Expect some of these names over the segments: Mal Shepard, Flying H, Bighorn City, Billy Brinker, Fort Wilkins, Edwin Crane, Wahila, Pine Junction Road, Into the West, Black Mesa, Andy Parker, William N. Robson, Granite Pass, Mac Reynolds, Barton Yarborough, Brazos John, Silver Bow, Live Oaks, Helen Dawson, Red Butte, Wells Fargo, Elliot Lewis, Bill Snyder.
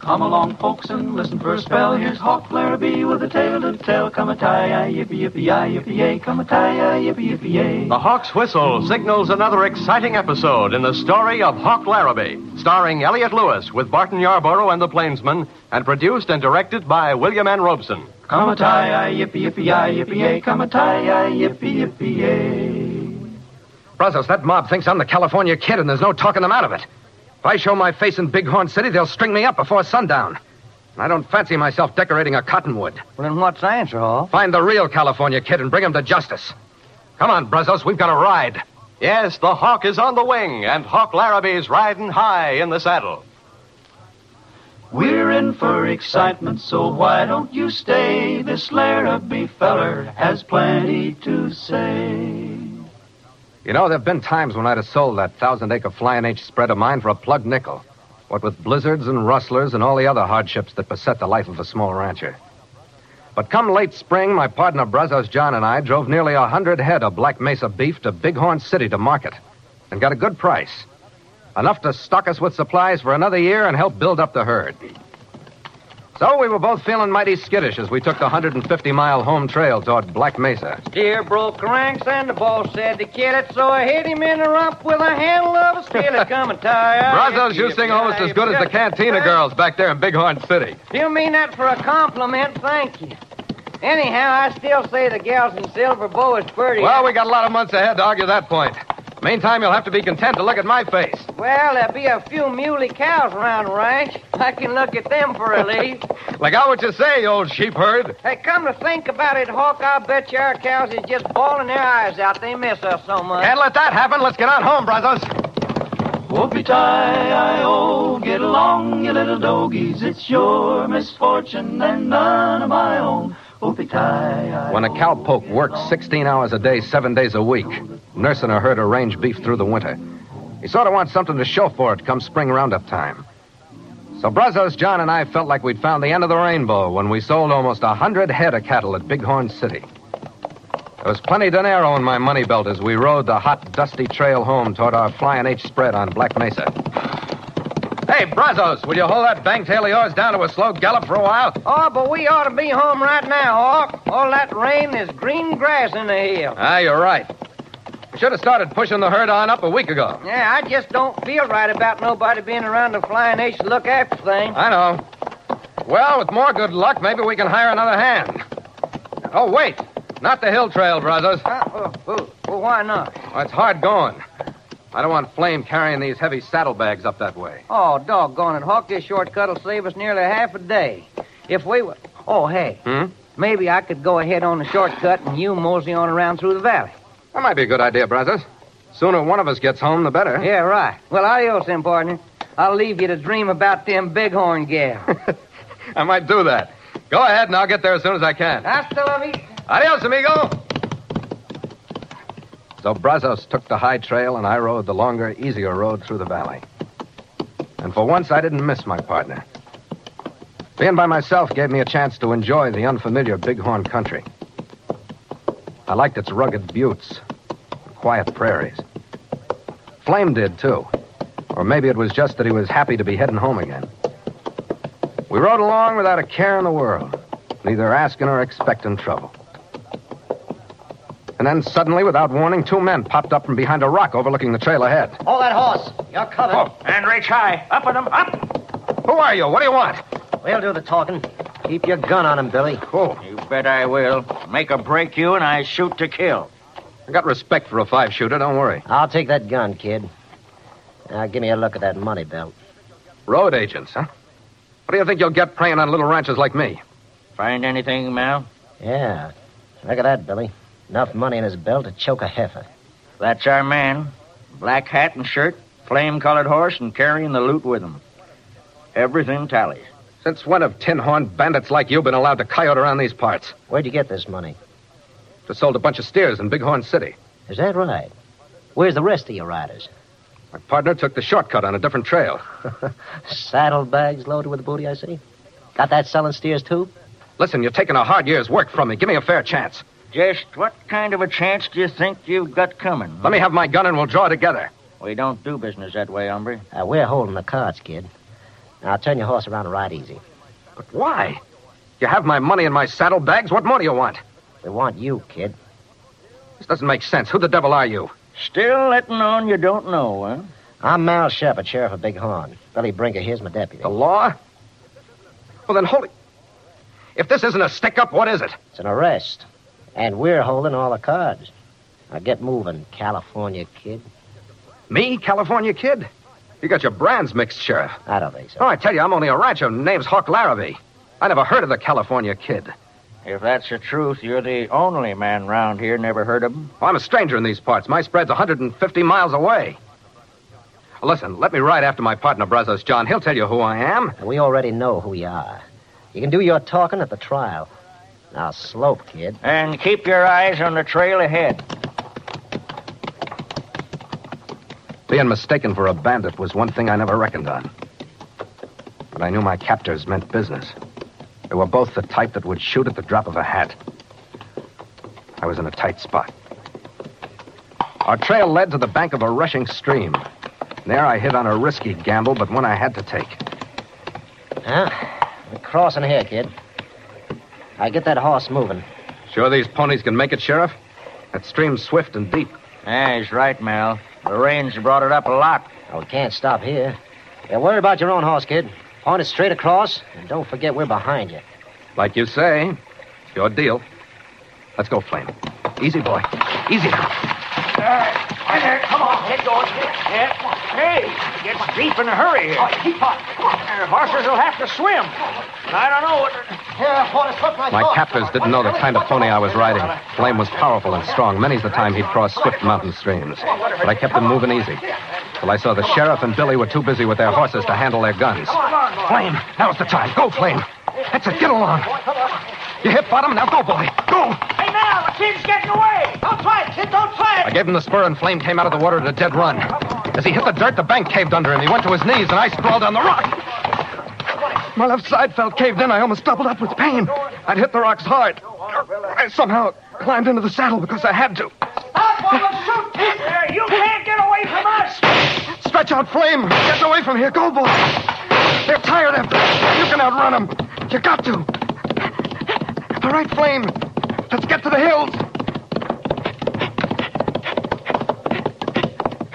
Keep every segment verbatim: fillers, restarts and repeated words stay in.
Come along, folks, and listen for a spell. Here's Hawk Larrabee with a tale to tell. Come a tie-yi, yippee-yippee-yi, yippee-yay. Come a tie-yi, yippee-yippee-yay. The Hawk's whistle signals another exciting episode in the story of Hawk Larrabee, starring Elliot Lewis with Barton Yarborough and the Plainsmen, and produced and directed by William N. Robson. Come a tie-yi, yippee-yippee-yi, yippee-yay. Come a tie-yi, yippee-yippee-yay. Brazos, that mob thinks I'm the California Kid, and there's no talking them out of it. If I show my face in Bighorn City, they'll string me up before sundown. I don't fancy myself decorating a cottonwood. Well, then what's the answer, Hall? Find the real California Kid and bring him to justice. Come on, Brazos, we've got a ride. Yes, the Hawk is on the wing, and Hawk Larrabee's riding high in the saddle. We're in for excitement, so why don't you stay? This Larrabee feller has plenty to say. You know, there have been times when I'd have sold that thousand-acre Flying H spread of mine for a plug nickel, what with blizzards and rustlers and all the other hardships that beset the life of a small rancher. But come late spring, my partner Brazos John and I drove nearly a hundred head of Black Mesa beef to Bighorn City to market and got a good price, enough to stock us with supplies for another year and help build up the herd. So we were both feeling mighty skittish as we took the one hundred fifty mile home trail toward Black Mesa. Steer broke ranks and the boss said to kill it, so I hit him in the rump with a handle of a skillet. Come and tie. Brazos, you sing almost as good as the cantina girls back there in Bighorn City. You mean that for a compliment? Thank you. Anyhow, I still say the gals in Silver Bow is pretty. Well, we got a lot of months ahead to argue that point. Meantime, you'll have to be content to look at my face. Well, there'll be a few muley cows around the ranch. I can look at them for a lead. Look out what you say, old sheep herd. Hey, come to think about it, Hawk, I'll bet you our cows is just bawling their eyes out. They miss us so much. Can't let that happen. Let's get on home, Brazos. Whoopie-tie-I-O, get along, you little dogies. It's your misfortune and none of my own. Whoopie-tie-I-O. When a cowpoke works sixteen hours a day, seven days a week, nursing a herd of range beef through the winter, he sort of wants something to show for it come spring roundup time. So Brazos, John, and I felt like we'd found the end of the rainbow when we sold almost a hundred head of cattle at Bighorn City. There was plenty dinero in my money belt as we rode the hot, dusty trail home toward our Flying H spread on Black Mesa. Hey, Brazos, will you hold that bang-tail of yours down to a slow gallop for a while? Oh, but we ought to be home right now, Hawk. All that rain is green grass in the hill. Ah, you're right. Should have started pushing the herd on up a week ago. Yeah, I just don't feel right about nobody being around the Flying Ace to look after things. I know. Well, with more good luck, maybe we can hire another hand. Oh, wait. Not the hill trail, Brazos. Uh, well, well, why not? Well, it's hard going. I don't want Flame carrying these heavy saddlebags up that way. Oh, doggone it, Hawk. This shortcut will save us nearly half a day. If we were... Oh, hey. Hmm? Maybe I could go ahead on the shortcut and you mosey on around through the valley. That might be a good idea, Brazos. Sooner one of us gets home, the better. Yeah, right. Well, adios, then, partner. I'll leave you to dream about them bighorn gals. I might do that. Go ahead, and I'll get there as soon as I can. Hasta la vista. Adios, amigo. So Brazos took the high trail, and I rode the longer, easier road through the valley. And for once, I didn't miss my partner. Being by myself gave me a chance to enjoy the unfamiliar bighorn country. I liked its rugged buttes, quiet prairies. Flame did, too. Or maybe it was just that he was happy to be heading home again. We rode along without a care in the world, neither asking or expecting trouble. And then suddenly, without warning, two men popped up from behind a rock overlooking the trail ahead. Hold that horse. You're covered. Oh. And reach high. Up with him. Up. Who are you? What do you want? We'll do the talking. Keep your gun on him, Billy. Oh. You bet I will. Make or break you, and I shoot to kill. I got respect for a five-shooter, don't worry. I'll take that gun, kid. Now, give me a look at that money belt. Road agents, huh? What do you think you'll get preying on little ranchers like me? Find anything, Mal? Yeah. Look at that, Billy. Enough money in his belt to choke a heifer. That's our man. Black hat and shirt. flame-colored horse, and carrying the loot with him. Everything tallies. Since when have tin-horn bandits like you been allowed to coyote around these parts? Where'd you get this money? Just sold a bunch of steers in Bighorn City. Is that right? Where's the rest of your riders? My partner took the shortcut on a different trail. Saddlebags loaded with booty, I see. Got that selling steers, too? Listen, you're taking a hard year's work from me. Give me a fair chance. Just what kind of a chance do you think you've got coming? Let me have my gun and we'll draw together. We don't do business that way, hombre. Uh, we're holding the cards, kid. Now, turn your horse around and ride easy. But why? You have my money in my saddlebags. What more do you want? We want you, kid. This doesn't make sense. Who the devil are you? Still letting on you don't know, huh? I'm Mal Shepard, sheriff of Bighorn. Billy Brinker, here's my deputy. The law? Well, then, holy... If this isn't a stick-up, what is it? It's an arrest. And we're holding all the cards. Now, get moving, California Kid. Me, California Kid? You got your brands mixed, Sheriff. I don't think so. Oh, I tell you, I'm only a rancher. Name's Hawk Larrabee. I never heard of the California Kid. If that's the truth, you're the only man round here never heard of him. Well, I'm a stranger in these parts. My spread's one hundred fifty miles away. Listen, let me ride after my partner, Brazos John. He'll tell you who I am. We already know who you are. You can do your talking at the trial. Now, slope, kid. And keep your eyes on the trail ahead. Being mistaken for a bandit was one thing I never reckoned on. But I knew my captors meant business. They were both the type that would shoot at the drop of a hat. I was in a tight spot. Our trail led to the bank of a rushing stream. There I hit on a risky gamble, but one I had to take. Huh? We're crossing here, kid. I get that horse moving. Sure these ponies can make it, Sheriff? That stream's swift and deep. Yeah, he's right, Mal. The rain's brought it up a lot. Oh, we can't stop here. Yeah, worry about your own horse, kid. Point it straight across, and don't forget we're behind you. Like you say, it's your deal. Let's go, Flame. Easy, boy. Easy now. Uh, there. Come on, get going. Yeah. Hey, it gets deep in a hurry here. Oh, keep on. Uh, horses will have to swim. I don't know what... My captors didn't know the kind of pony I was riding. Flame was powerful and strong. Many's the time he'd crossed swift mountain streams. But I kept him moving easy. Till I saw the sheriff and Billy were too busy with their horses to handle their guns. Flame, now's the time. Go, Flame. That's it. Get along. You hit bottom. Now go, boy. Go. Hey, now. The kid's getting away. Don't try it, kid. Don't try it. I gave him the spur and Flame came out of the water at a dead run. As he hit the dirt, the bank caved under him. He went to his knees and I sprawled on the rock. My left side felt caved in. I almost doubled up with pain. I'd hit the rocks hard. I somehow climbed into the saddle because I had to. Stop or we'll shoot you there. You can't get away from us. Stretch out, Flame. Get away from here. Go, boy. They're tired of them. You can outrun them. You got to. All right, Flame. Let's get to the hills.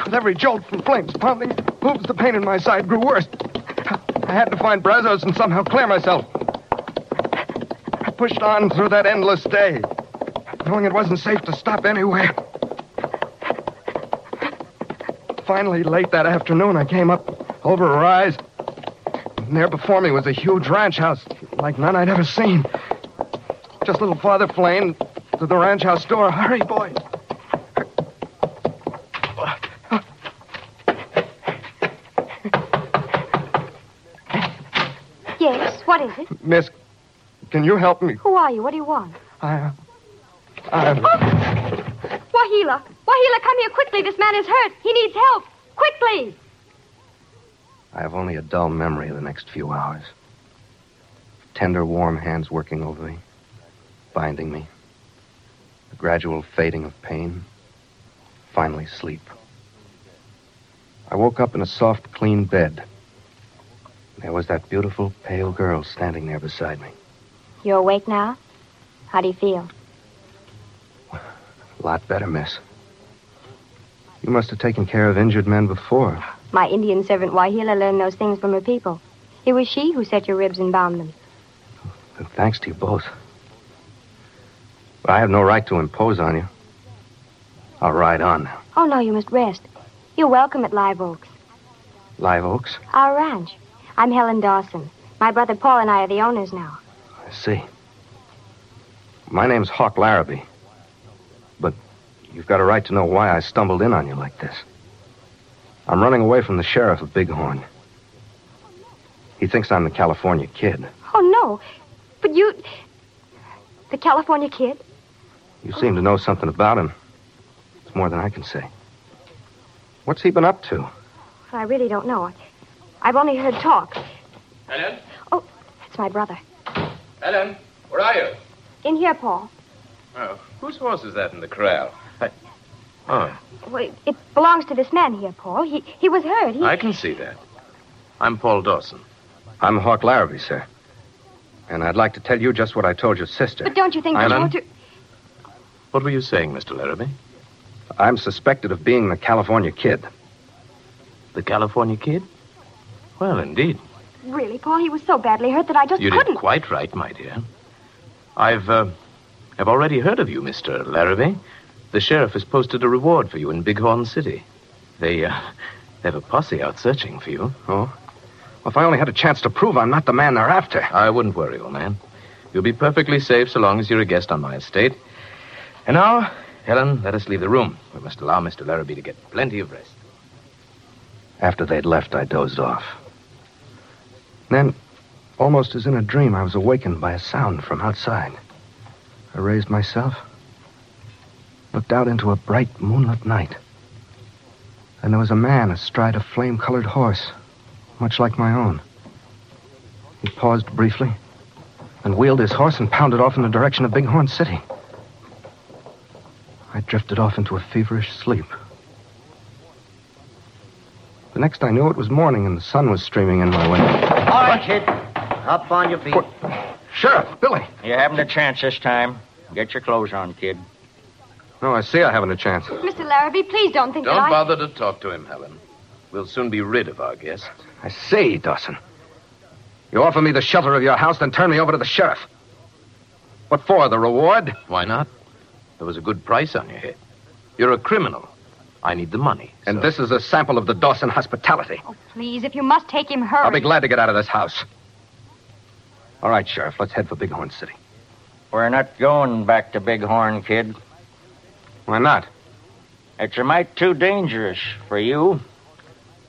With every jolt from Flame's pounding moves, the pain in my side grew worse. I had to find Brazos and somehow clear myself. I pushed on through that endless day, knowing it wasn't safe to stop anywhere. Finally, late that afternoon, I came up over a rise. And there before me was a huge ranch house, like none I'd ever seen. Just a little farther, Flame, to the ranch house door. Hurry, boy. What is it? Miss, can you help me? Who are you? What do you want? I, uh, I... Oh! Wahila! Wahila, come here quickly. This man is hurt. He needs help. Quickly! I have only a dull memory of the next few hours. Tender, warm hands working over me, binding me. The gradual fading of pain. Finally, sleep. I woke up in a soft, clean bed. There was that beautiful, pale girl standing there beside me. You're awake now? How do you feel? A lot better, miss. You must have taken care of injured men before. My Indian servant, Wahila, learned those things from her people. It was she who set your ribs and bound them. And thanks to you both. But I have no right to impose on you. I'll ride on now. Oh, no, you must rest. You're welcome at Live Oaks. Live Oaks? Our ranch. I'm Helen Dawson. My brother Paul and I are the owners now. I see. My name's Hawk Larrabee. But you've got a right to know why I stumbled in on you like this. I'm running away from the sheriff of Bighorn. He thinks I'm the California Kid. Oh, no. But you... The California Kid? You seem to know something about him. It's more than I can say. What's he been up to? Well, I really don't know. I've only heard talk. Helen? Oh, that's my brother. Helen, where are you? In here, Paul. Oh, whose horse is that in the corral? I... Oh. Well, it belongs to this man here, Paul. He he was hurt. He... I can see that. I'm Paul Dawson. I'm Hawk Larrabee, sir. And I'd like to tell you just what I told your sister. But don't you think I want to... What were you saying, Mister Larrabee? I'm suspected of being the California Kid. The California Kid? Well, indeed. Really, Paul, he was so badly hurt that I just you couldn't... You did quite right, my dear. I've, uh, I've already heard of you, Mister Larrabee. The sheriff has posted a reward for you in Bighorn City. They, uh, they have a posse out searching for you. Oh? Well, if I only had a chance to prove I'm not the man they're after. I wouldn't worry, old man. You'll be perfectly safe so long as you're a guest on my estate. And now, Helen, let us leave the room. We must allow Mister Larrabee to get plenty of rest. After they'd left, I dozed off. Then, almost as in a dream, I was awakened by a sound from outside. I raised myself, looked out into a bright moonlit night. And there was a man astride a flame-colored horse, much like my own. He paused briefly, and wheeled his horse and pounded off in the direction of Bighorn City. I drifted off into a feverish sleep. The next I knew, it was morning, and the sun was streaming in my window. All right, kid. Up on your feet. What? Sheriff, Billy. You haven't a chance this time. Get your clothes on, kid. No, I see I haven't a chance. Mister Larrabee, please don't think don't that I... Don't bother to talk to him, Helen. We'll soon be rid of our guest. I see, Dawson. You offer me the shelter of your house, then turn me over to the sheriff. What for, the reward? Why not? There was a good price on your head. You're a criminal. I need the money. So. And this is a sample of the Dawson hospitality. Oh, please, if you must take him, hurry. I'll be glad to get out of this house. All right, Sheriff, let's head for Bighorn City. We're not going back to Bighorn, kid. Why not? It's a mite too dangerous for you.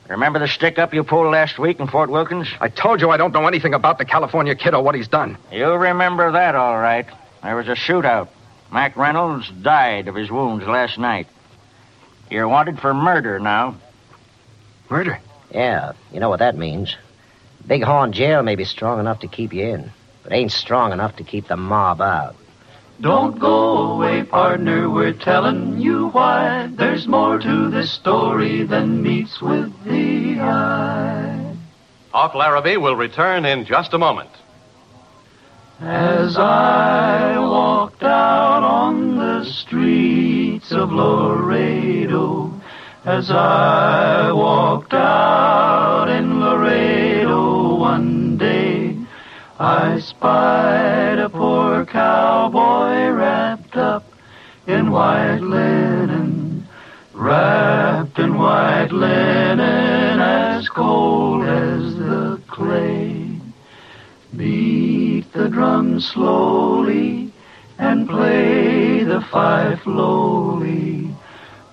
Remember the stick-up you pulled last week in Fort Wilkins? I told you I don't know anything about the California Kid or what he's done. You remember that, all right. There was a shootout. Mac Reynolds died of his wounds last night. You're wanted for murder now. Murder? Yeah, you know what that means. Bighorn jail may be strong enough to keep you in, but ain't strong enough to keep the mob out. Don't go away, partner, we're telling you why. There's more to this story than meets with the eye. Hawk Larrabee will return in just a moment. As I walked out on the streets of Laredo, as I walked out in Laredo one day, I spied a poor cowboy wrapped up in white linen, wrapped in white linen as cold as the clay. Be the drum slowly and play the fife lowly.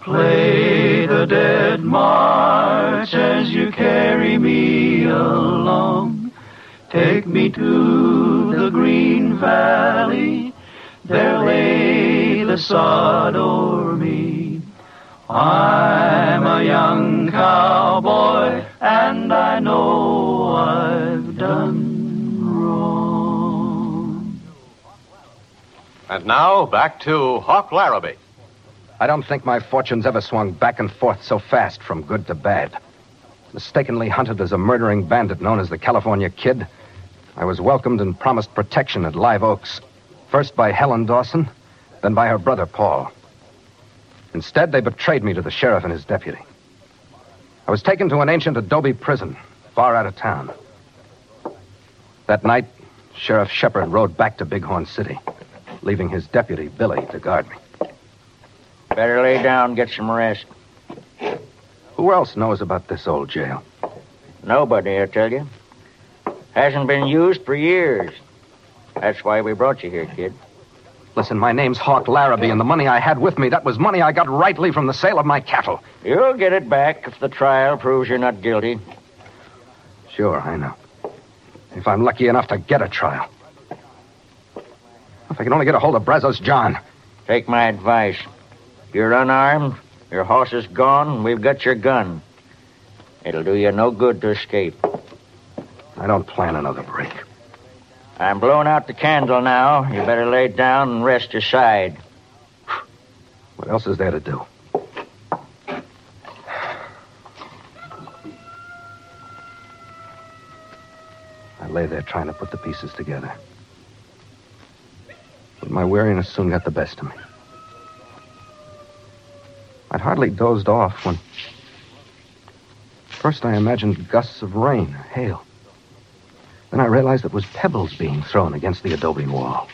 Play the dead march as you carry me along. Take me to the green valley, there lay the sod o'er me. I'm a young cowboy and I know I've done. And now, back to Hawk Larrabee. I don't think my fortunes ever swung back and forth so fast from good to bad. Mistakenly hunted as a murdering bandit known as the California Kid, I was welcomed and promised protection at Live Oaks, first by Helen Dawson, then by her brother, Paul. Instead, they betrayed me to the sheriff and his deputy. I was taken to an ancient adobe prison, far out of town. That night, Sheriff Shepard rode back to Bighorn City, leaving his deputy, Billy, to guard me. Better lay down, get some rest. Who else knows about this old jail? Nobody, I tell you. Hasn't been used for years. That's why we brought you here, kid. Listen, my name's Hawk Larrabee, and the money I had with me, that was money I got rightly from the sale of my cattle. You'll get it back if the trial proves you're not guilty. Sure, I know. If I'm lucky enough to get a trial. If I can only get a hold of Brazos John. Take my advice. You're unarmed, your horse is gone, and we've got your gun. It'll do you no good to escape. I don't plan another break. I'm blowing out the candle now. You better lay down and rest your side. What else is there to do? I lay there trying to put the pieces together. But my weariness soon got the best of me. I'd hardly dozed off when... First I imagined gusts of rain, hail. Then I realized it was pebbles being thrown against the adobe wall.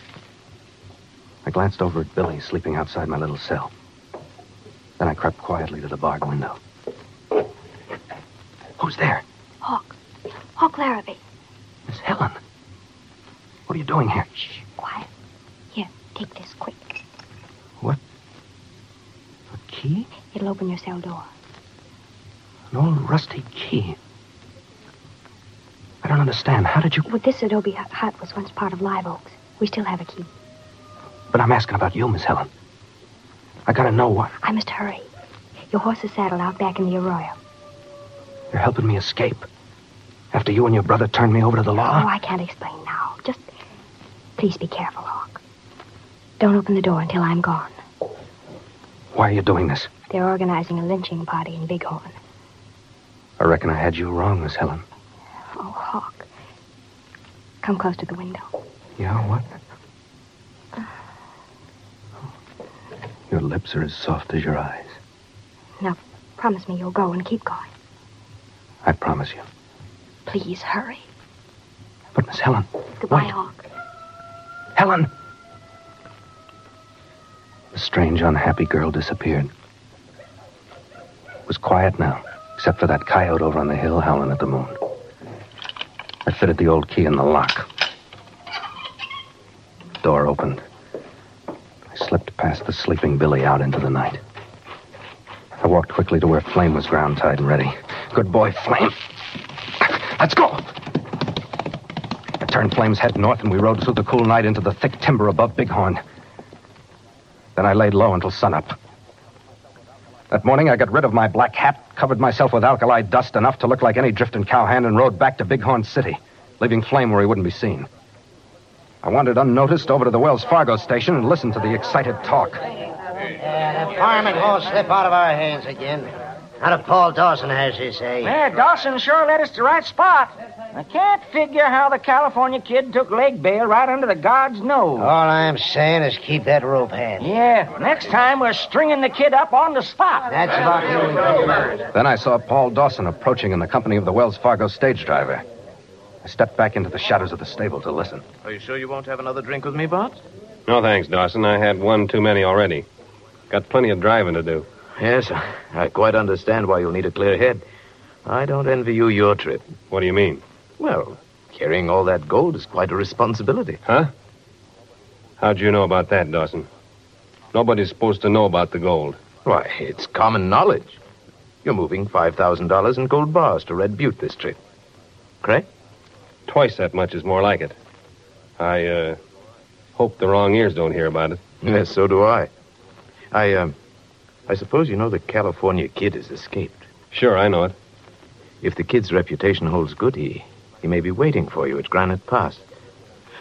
I glanced over at Billy, sleeping outside my little cell. Then I crept quietly to the barred window. Who's there? Hawk. Hawk Larrabee. Miss Helen. What are you doing here? Shh, quiet. Here, take this, quick. What? A key? It'll open your cell door. An old rusty key. I don't understand. How did you... Well, this adobe hut was once part of Live Oaks. We still have a key. But I'm asking about you, Miss Helen. I gotta know what... I must hurry. Your horse is saddled out back in the arroyo. You're helping me escape. After you and your brother turned me over to the law? Oh, I can't explain now. Just... Please be careful, Hawk. Don't open the door until I'm gone. Why are you doing this? They're organizing a lynching party in Bighorn. I reckon I had you wrong, Miss Helen. Oh, Hawk. Come close to the window. Yeah, what? Your lips are as soft as your eyes. Now, promise me you'll go and keep going. I promise you. Please, hurry. But, Miss Helen... Goodbye, what? Hawk. Helen! The strange, unhappy girl disappeared. It was quiet now, except for that coyote over on the hill howling at the moon. I fitted the old key in the lock. Door opened. I slipped past the sleeping Billy out into the night. I walked quickly to where Flame was ground tied and ready. Good boy, Flame. Let's go! I turned Flame's head north, and we rode through the cool night into the thick timber above Bighorn. Then I laid low until sunup. That morning, I got rid of my black hat, covered myself with alkali dust enough to look like any drifting cowhand, and rode back to Bighorn City, leaving Flame where he wouldn't be seen. I wandered unnoticed over to the Wells Fargo station and listened to the excited talk. Yeah, the fireman won't slip out of our hands again. Not if Paul Dawson has his say. Yeah, Dawson sure led us to the right spot. I can't figure how the California Kid took leg bail right under the guard's nose. All I'm saying is keep that rope handy. Yeah, next time we're stringing the kid up on the spot. That's about it. Then I saw Paul Dawson approaching in the company of the Wells Fargo stage driver. I stepped back into the shadows of the stable to listen. Are you sure you won't have another drink with me, Bart? No, thanks, Dawson. I had one too many already. Got plenty of driving to do. Yes, I quite understand why you'll need a clear head. I don't envy you your trip. What do you mean? Well, carrying all that gold is quite a responsibility. Huh? How'd you know about that, Dawson? Nobody's supposed to know about the gold. Why, it's common knowledge. You're moving five thousand dollars in gold bars to Red Butte this trip. Correct? Twice that much is more like it. I, uh, hope the wrong ears don't hear about it. Yes, so do I. I, um, I suppose you know the California Kid has escaped. Sure, I know it. If the Kid's reputation holds good, he... He may be waiting for you at Granite Pass.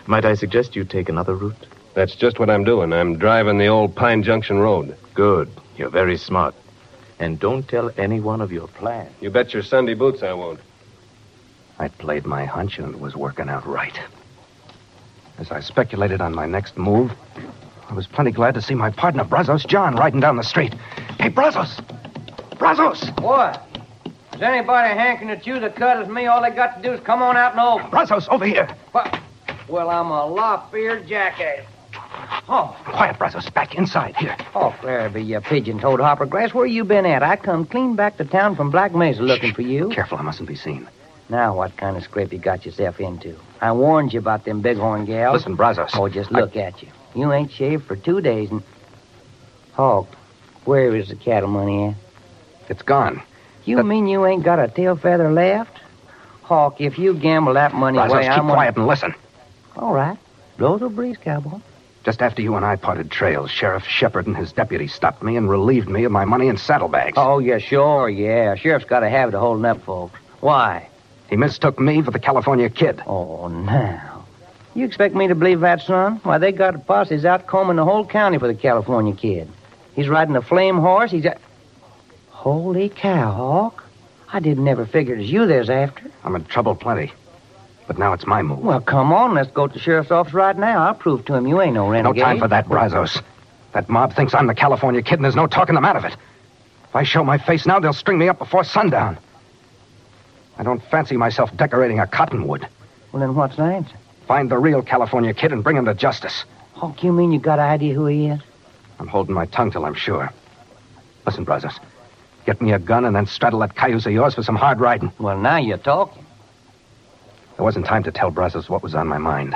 Might I suggest you take another route? That's just what I'm doing. I'm driving the old Pine Junction Road. Good. You're very smart. And don't tell anyone of your plan. You bet your Sunday boots I won't. I played my hunch and it was working out right. As I speculated on my next move, I was plenty glad to see my partner, Brazos John, riding down the street. Hey, Brazos! Brazos! What? Is anybody hankin' at you the cut as me? All they got to do is come on out and open. Brazos, over here. What? Well, I'm a lop-eared jackass. Oh. Quiet, Brazos. Back inside. Here. Oh, Larrabee, you pigeon-toed hoppergrass. Where you been at? I come clean back to town from Black Mesa looking Shh. for you. Careful, I mustn't be seen. Now what kind of scrape you got yourself into? I warned you about them bighorn gals. Listen, Brazos. Oh, just look I... at you. You ain't shaved for two days and... Hawk, where is the cattle money at? It's gone. You that... mean you ain't got a tail feather left? Hawk, if you gamble that money Brazos, away, I'm... keep quiet and listen. All right. Blows a breeze, cowboy. Just after you and I parted trails, Sheriff Shepard and his deputy stopped me and relieved me of my money and saddlebags. Oh, yeah, sure, yeah. Sheriff's got a habit of holding up folks. Why? He mistook me for the California Kid. Oh, now. You expect me to believe that, son? Why, they got the posses out combing the whole county for the California Kid. He's riding a flame horse. He's a... Holy cow, Hawk. I didn't never figure it was you there's after. I'm in trouble plenty. But now it's my move. Well, come on. Let's go to the sheriff's office right now. I'll prove to him you ain't no renegade. No time for that, Brazos. That mob thinks I'm the California Kid, and there's no talking them out of it. If I show my face now, they'll string me up before sundown. I don't fancy myself decorating a cottonwood. Well, then what's the answer? Find the real California Kid and bring him to justice. Hawk, you mean you got an idea who he is? I'm holding my tongue till I'm sure. Listen, Brazos. Get me a gun and then straddle that cayuse of yours for some hard riding. Well, now you're talking. There wasn't time to tell Brazos what was on my mind.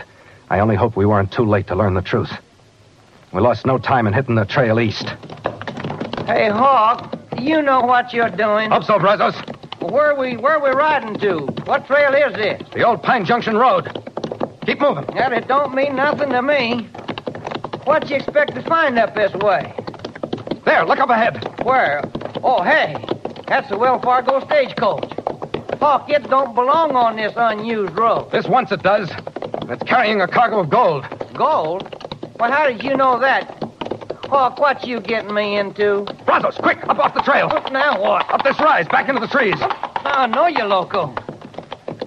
I only hope we weren't too late to learn the truth. We lost no time in hitting the trail east. Hey, Hawk, you know what you're doing. Hope so, Brazos. Where are we, where are we riding to? What trail is this? The old Pine Junction Road. Keep moving. That it don't mean nothing to me. What you expect to find up this way? There, look up ahead. Where? Oh, hey, that's the Wells Fargo stagecoach. Hawk, it don't belong on this unused road. This once it does. It's carrying a cargo of gold. Gold? Well, how did you know that? Hawk, what you getting me into? Brazos, quick, up off the trail. Up now what? Up this rise, back into the trees. I know you, loco.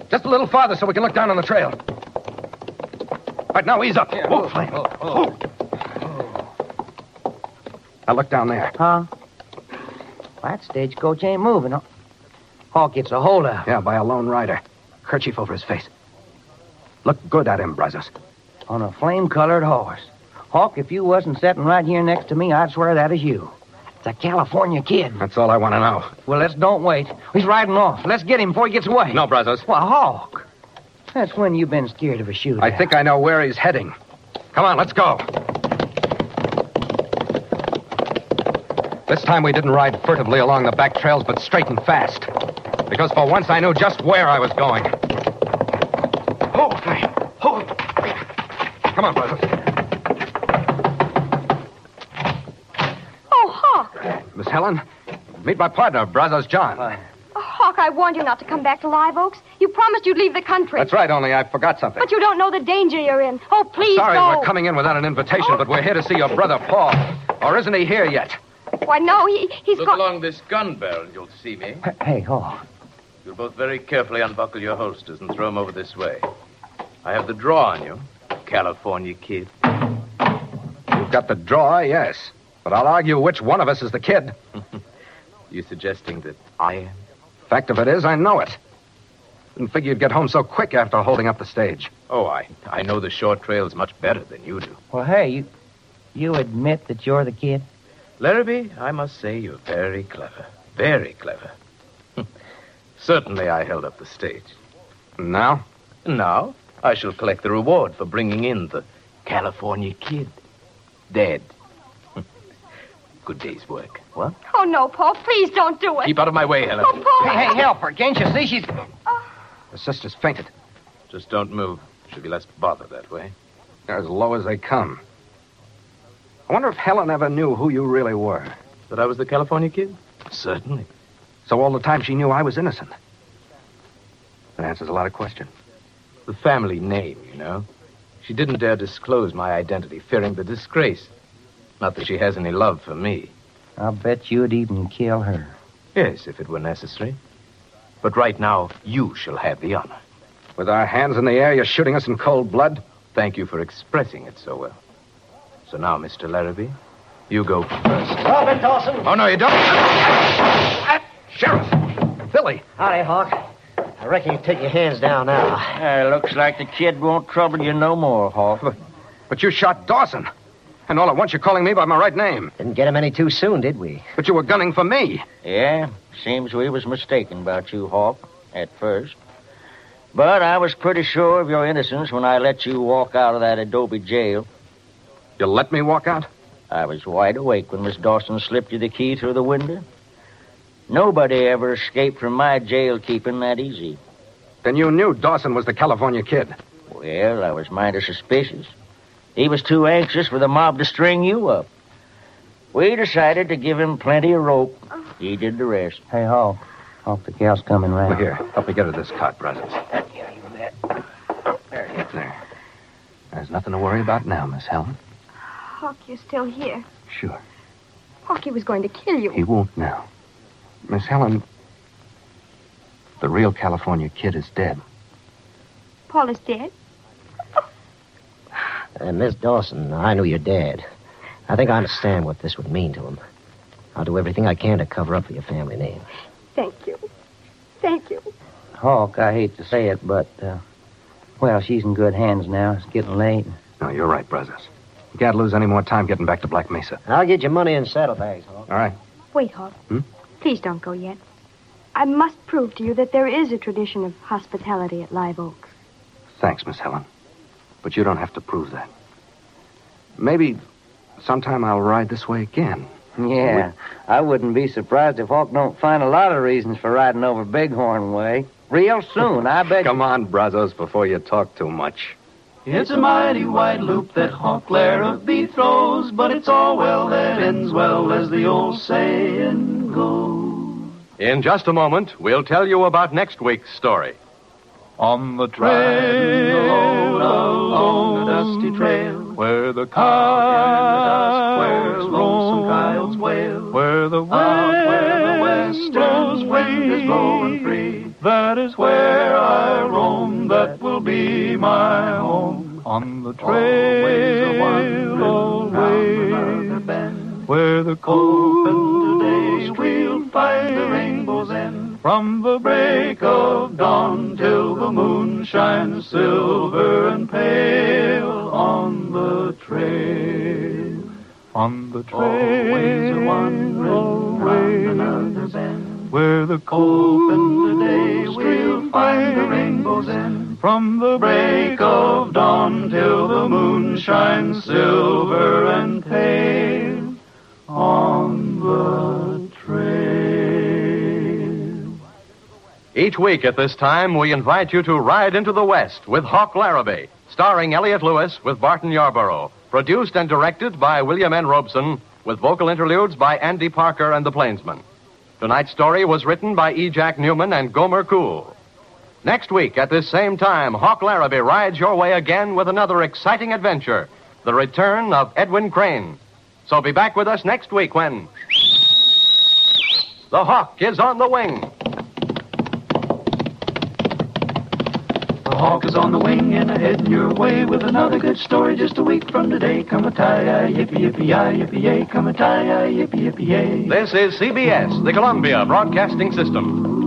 Just a little farther so we can look down on the trail. All right, now ease up. Yeah. Whoa, Flame. Oh, oh. Oh. Now look down there. Huh? That stagecoach ain't moving, huh? Hawk gets a hold of. Yeah, by a lone rider. Kerchief over his face. Look good at him, Brazos. On a flame-colored horse. Hawk, if you wasn't sitting right here next to me, I'd swear that is you. It's a California Kid. That's all I want to know. Well, let's don't wait. He's riding off. Let's get him before he gets away. No, Brazos. Why, Hawk. That's when you've been scared of a shootout. I think I know where he's heading. Come on, let's go. This time we didn't ride furtively along the back trails, but straight and fast. Because for once I knew just where I was going. Oh, Flame. Oh. Come on, Brazos. Oh, Hawk. Miss Helen, meet my partner, Brazos John. Uh, oh, Hawk, I warned you not to come back to Live Oaks. You promised you'd leave the country. That's right, only I forgot something. But you don't know the danger you're in. Oh, please, I'm sorry, go. We're coming in without an invitation, oh. But we're here to see your brother, Paul. Or isn't he here yet? Why, no, he, he's got... Look along this gun barrel and you'll see me. Hey, Hawk. You'll both very carefully unbuckle your holsters and throw them over this way. I have the draw on you, California Kid. You've got the draw, yes. But I'll argue which one of us is the Kid. You suggesting that I am? Fact of it is, I know it. Didn't figure you'd get home so quick after holding up the stage. Oh, I, I know the short trails much better than you do. Well, hey, you, you admit that you're the Kid? Larrabee, I must say you're very clever. Very clever. Certainly I held up the stage. Now? Now, I shall collect the reward for bringing in the California Kid. Dead. Good day's work. What? Oh, no, Paul, please don't do it. Keep out of my way, Helen. Oh, Paul. Hey, hey, help her. Can't you see she's... Oh. Her sister's fainted. Just don't move. She'll be less bothered that way. They're as low as they come. I wonder if Helen ever knew who you really were. That I was the California Kid? Certainly. So all the time she knew I was innocent. That answers a lot of questions. The family name, you know. She didn't dare disclose my identity, fearing the disgrace. Not that she has any love for me. I'll bet you'd even kill her. Yes, if it were necessary. But right now, you shall have the honor. With our hands in the air, you're shooting us in cold blood? Thank you for expressing it so well. So now, Mister Larrabee, you go first. Stop it, Dawson. Oh, no, you don't. Uh, Sheriff. Billy. Howdy, Hawk. I reckon you take your hands down now. Uh, looks like the Kid won't trouble you no more, Hawk. But, but you shot Dawson. And all at once you're calling me by my right name. Didn't get him any too soon, did we? But you were gunning for me. Yeah, seems we was mistaken about you, Hawk, at first. But I was pretty sure of your innocence when I let you walk out of that adobe jail. You let me walk out? I was wide awake when Miss Dawson slipped you the key through the window. Nobody ever escaped from my jail keeping that easy. Then you knew Dawson was the California Kid. Well, I was mighty suspicious. He was too anxious for the mob to string you up. We decided to give him plenty of rope. He did the rest. Hey, Hall. Hawk, the gal's coming round. Look here. Help me get her this cot, Brazos. Yeah, you bet. There he is. There. There's nothing to worry about now, Miss Helen. Hawk, you're still here. Sure. Hawk, he was going to kill you. He won't now. Miss Helen, the real California Kid is dead. Paul is dead? uh, Miss Dawson, I knew your dad. I think I understand what this would mean to him. I'll do everything I can to cover up for your family name. Thank you. Thank you. Hawk, I hate to say it, but, uh, well, she's in good hands now. It's getting late. No, you're right, Brazos. You can't lose any more time getting back to Black Mesa. I'll get your money in saddlebags, Hawk. All right. Wait, Hawk. Hmm? Please don't go yet. I must prove to you that there is a tradition of hospitality at Live Oaks. Thanks, Miss Helen. But you don't have to prove that. Maybe sometime I'll ride this way again. Yeah, I wouldn't be surprised if Hawk don't find a lot of reasons for riding over Bighorn way. Real soon, I bet. Come you... on, Brazos, before you talk too much. It's a mighty wide loop that Hawk Larrabee throws, but it's all well that ends well, as the old saying goes. In just a moment, we'll tell you about next week's story. On the trail, alone, along the dusty trail, where the cow in the dust, where lonesome coyotes wail, where the wild, where the western wind is blowing free, that is where I roam, that will be my home. On the trail, always, always the bend, where the cold and the days we'll find the rainbow's end. From the break of dawn till the moon shines silver and pale on the trail. On the trail, always a wandering, always another bend, where the cold and the days we'll find the rainbow's end. From the break of dawn till the moon shines silver and pale on the trail. Each week at this time, we invite you to Ride Into the West with Hawk Larrabee, starring Elliot Lewis with Barton Yarborough, produced and directed by William N. Robson, with vocal interludes by Andy Parker and the Plainsmen. Tonight's story was written by E. Jack Newman and Gomer Cool. Next week at this same time, Hawk Larrabee rides your way again with another exciting adventure, the return of Edwin Crane. So be back with us next week when the Hawk is on the wing. The Hawk is on the wing and heading your way with another good story just a week from today. Come a tie-eye, yippee-yippee-yi, yippee-yay. Come a tie-eye, yippee-yippee-yay. This is C B S, the Columbia Broadcasting System.